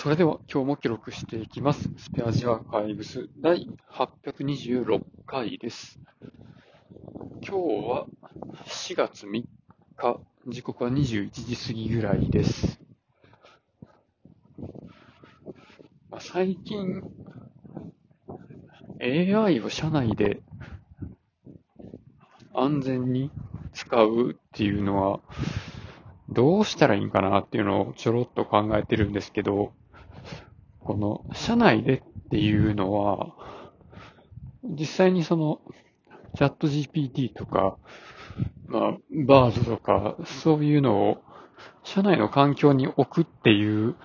それでは今日も記録していきます。スペアジアアーカイブス第826回です。今日は4月3日、時刻は21時過ぎぐらいです。最近 AI を社内で安全に使うっていうのはどうしたらいいんかなっていうのをちょろっと考えてるんですけど、この社内でっていうのは実際にそのチャット GPT とかバードとかそういうのを社内の環境に置くっていう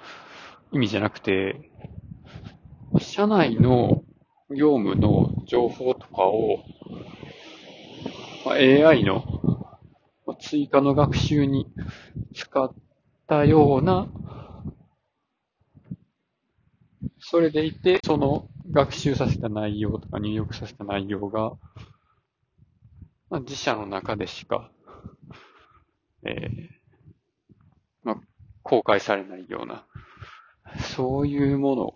意味じゃなくて、社内の業務の情報とかを AI の追加の学習に使ったような、それでいてその学習させた内容とか入力させた内容が自社の中でしか公開されないような、そういうもの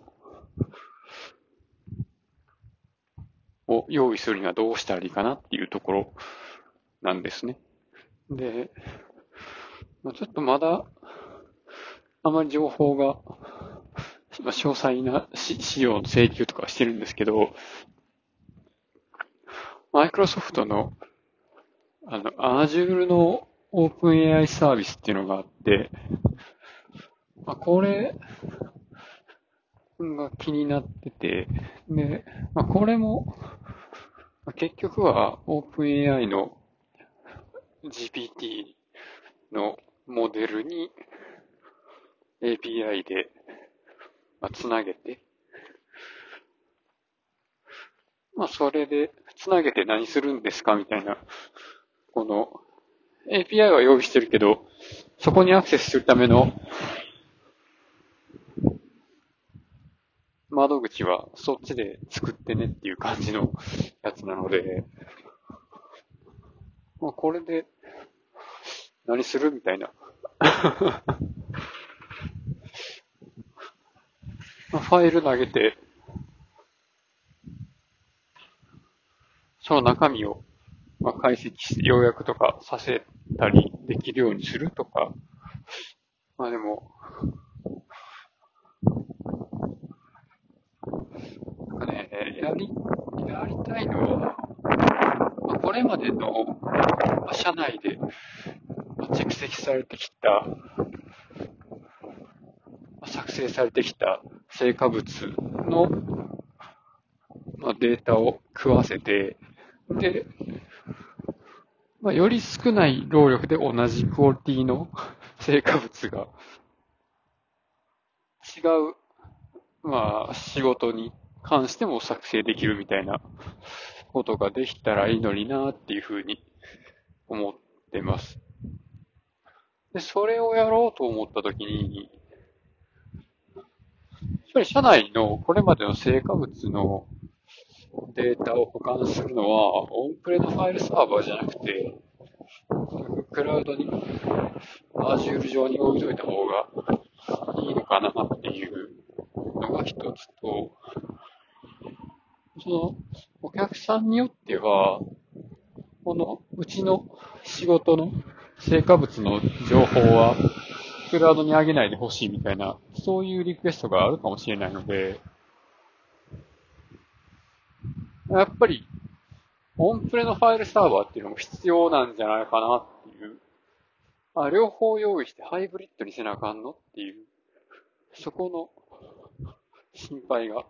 を用意するにはどうしたらいいかなっていうところなんですね。で、ちょっとまだあまり情報が詳細な資料の請求とかしてるんですけど、マイクロソフトのAzure の OpenAI サービスっていうのがあって、これが気になってて、で、これも結局は OpenAI の GPT のモデルに API でつなげて、それでつなげて何するんですかみたいな、この API は用意してるけど、そこにアクセスするための窓口はそっちで作ってねっていう感じのやつなので、これで何するみたいなファイル投げてその中身を解析して要約とかさせたりできるようにするとか、でもやりたいのは、これまでの社内で蓄積されてきた、作成されてきた成果物のデータを食わせて、で、より少ない労力で同じクオリティの成果物が違う、仕事に関しても作成できるみたいなことができたらいいのになっていうふうに思ってます。で、それをやろうと思ったときに、やっぱり社内のこれまでの成果物のデータを保管するのはオンプレのファイルサーバーじゃなくて、クラウドに Azure 上に置いといた方がいいのかなっていうのが一つと、そのお客さんによっては、このうちの仕事の成果物の情報はクラウドに上げないでほしいみたいな、そういうリクエストがあるかもしれないので、やっぱりオンプレのファイルサーバーっていうのも必要なんじゃないかなっていう、両方用意してハイブリッドにせなあかんのっていう、そこの心配が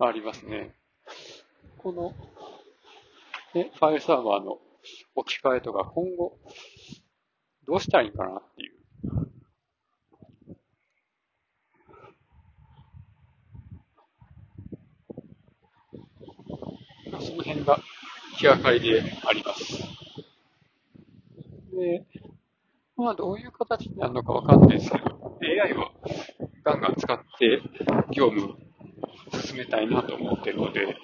ありますね。この、ファイルサーバーの置き換えとか今後どうしたらいいかなっていう。その辺が気がかりであります。で、どういう形になるのかわかんないですけど、AI はガンガン使って業務を進めたいなと思っているので、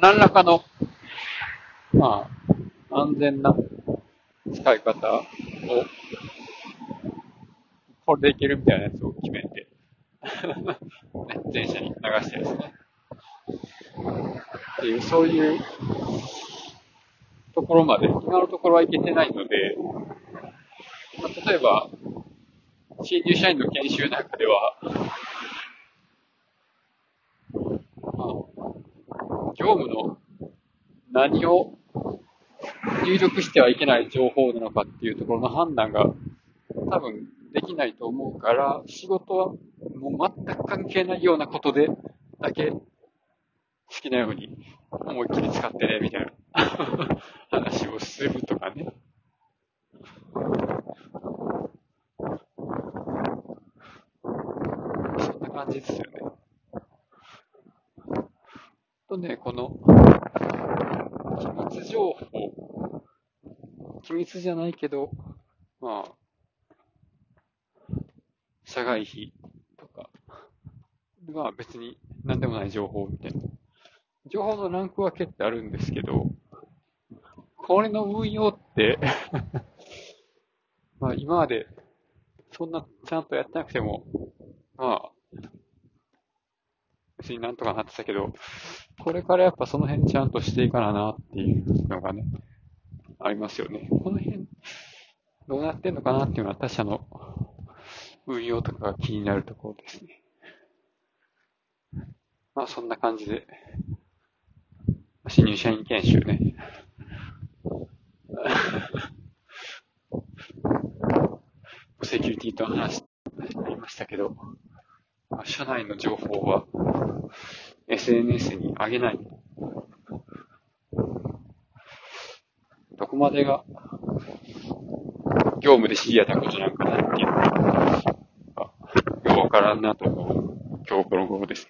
何らかの安全な使い方を、これでいけるみたいなやつを決めて、全社に流してですね。っていう、そういうところまで、今のところはいけてないので、まあ、例えば、新入社員の研修なんかでは、業務の何を入力してはいけない情報なのかっていうところの判断が多分できないと思うから、仕事はもう全く関係ないようなことでだけ好きなように思いっきり使ってねみたいな話をするとかね。そんな感じですよね。とね、この機密情報、機密じゃないけど、まあ、社外秘とか、まあ別に何でもない情報みたいな。情報のランク分けってあるんですけど、これの運用って、まあ今までそんなちゃんとやってなくても、まあ、別になんとかなってたけど、これからやっぱその辺ちゃんとしていかなっていうのがね、ありますよね。この辺どうなってんのかなっていうのは他社の運用とかが気になるところですね。まあそんな感じで、新入社員研修ね。セキュリティと話していましたけど、社内の情報は SNS に上げない。どこまでが業務で知り合ったことなんかなっていうのがよくわからんなと思う今日この頃です。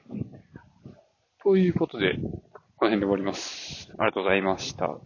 ということで、この辺で終わります。ありがとうございました。